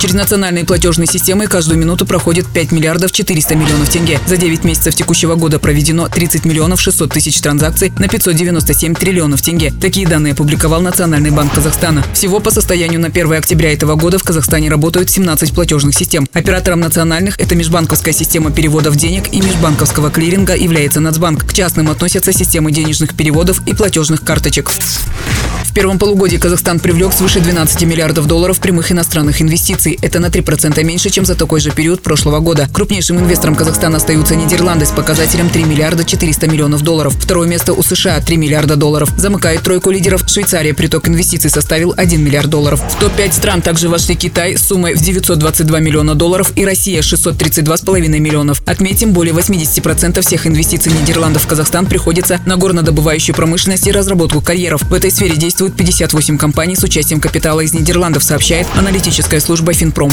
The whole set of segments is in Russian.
Через национальные платежные системы каждую минуту проходит 5 миллиардов 400 миллионов тенге. За 9 месяцев текущего года проведено 30 миллионов 600 тысяч транзакций на 597 триллионов тенге. Такие данные опубликовал Национальный банк Казахстана. Всего по состоянию на 1 октября этого года в Казахстане работают 17 платежных систем. Оператором национальных – это межбанковская система переводов денег и межбанковского клиринга является Нацбанк. К частным относятся системы денежных переводов и платежных карточек. В первом полугодии Казахстан привлек свыше 12 миллиардов долларов прямых иностранных инвестиций. Это на 3% меньше, чем за такой же период прошлого года. Крупнейшим инвестором Казахстана остаются Нидерланды с показателем 3 миллиарда 400 миллионов долларов. Второе место у США – 3 миллиарда долларов. Замыкает тройку лидеров Швейцария. Приток инвестиций составил 1 миллиард долларов. В топ-5 стран также вошли Китай с суммой в 922 миллиона долларов и Россия – 632,5 миллионов. Отметим, более 80% всех инвестиций Нидерландов в Казахстан приходится на горнодобывающую промышленность и разработку карьеров. В этой сфере действует 58 компаний с участием капитала из Нидерландов, сообщает аналитическая служба Финпром.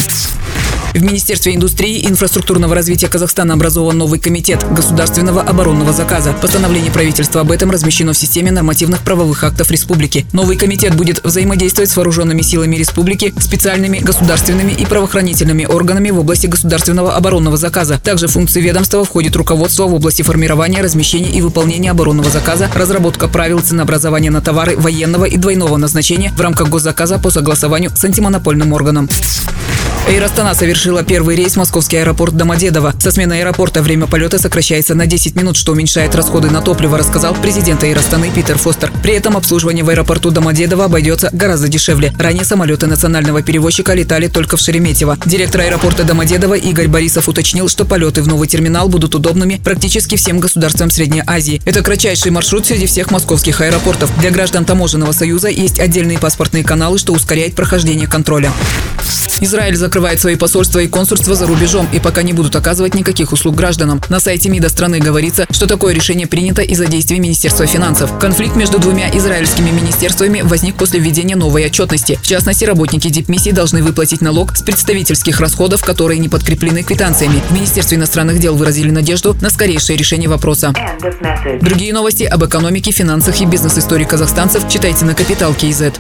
В Министерстве индустрии и инфраструктурного развития Казахстана образован новый комитет государственного оборонного заказа. Постановление правительства об этом размещено в системе нормативных правовых актов республики. Новый комитет будет взаимодействовать с вооруженными силами республики, специальными государственными и правоохранительными органами в области государственного оборонного заказа. Также в функции ведомства входит руководство в области формирования, размещения и выполнения оборонного заказа, разработка правил ценообразования на товары военного и двойного назначения в рамках госзаказа по согласованию с антимонопольным органом. Аэростана совершила первый рейс в московский аэропорт Домодедово. Со смены аэропорта время полета сокращается на 10 минут, что уменьшает расходы на топливо, рассказал президент Аэростаны Питер Фостер. При этом обслуживание в аэропорту Домодедово обойдется гораздо дешевле. Ранее самолеты национального перевозчика летали только в Шереметьево. Директор аэропорта Домодедово Игорь Борисов уточнил, что полеты в новый терминал будут удобными практически всем государствам Средней Азии. Это кратчайший маршрут среди всех московских аэропортов. Для граждан Таможенного союза есть отдельные паспортные каналы, что ускоряет прохождение контроля. Израиль закрывает свои посольства и консульства за рубежом и пока не будут оказывать никаких услуг гражданам. На сайте МИДа страны говорится, что такое решение принято из-за действий Министерства финансов. Конфликт между двумя израильскими министерствами возник после введения новой отчетности. В частности, работники дипмиссии должны выплатить налог с представительских расходов, которые не подкреплены квитанциями. В Министерстве иностранных дел выразили надежду на скорейшее решение вопроса. Другие новости об экономике, финансах и бизнес-истории казахстанцев читайте на Капитал.кз.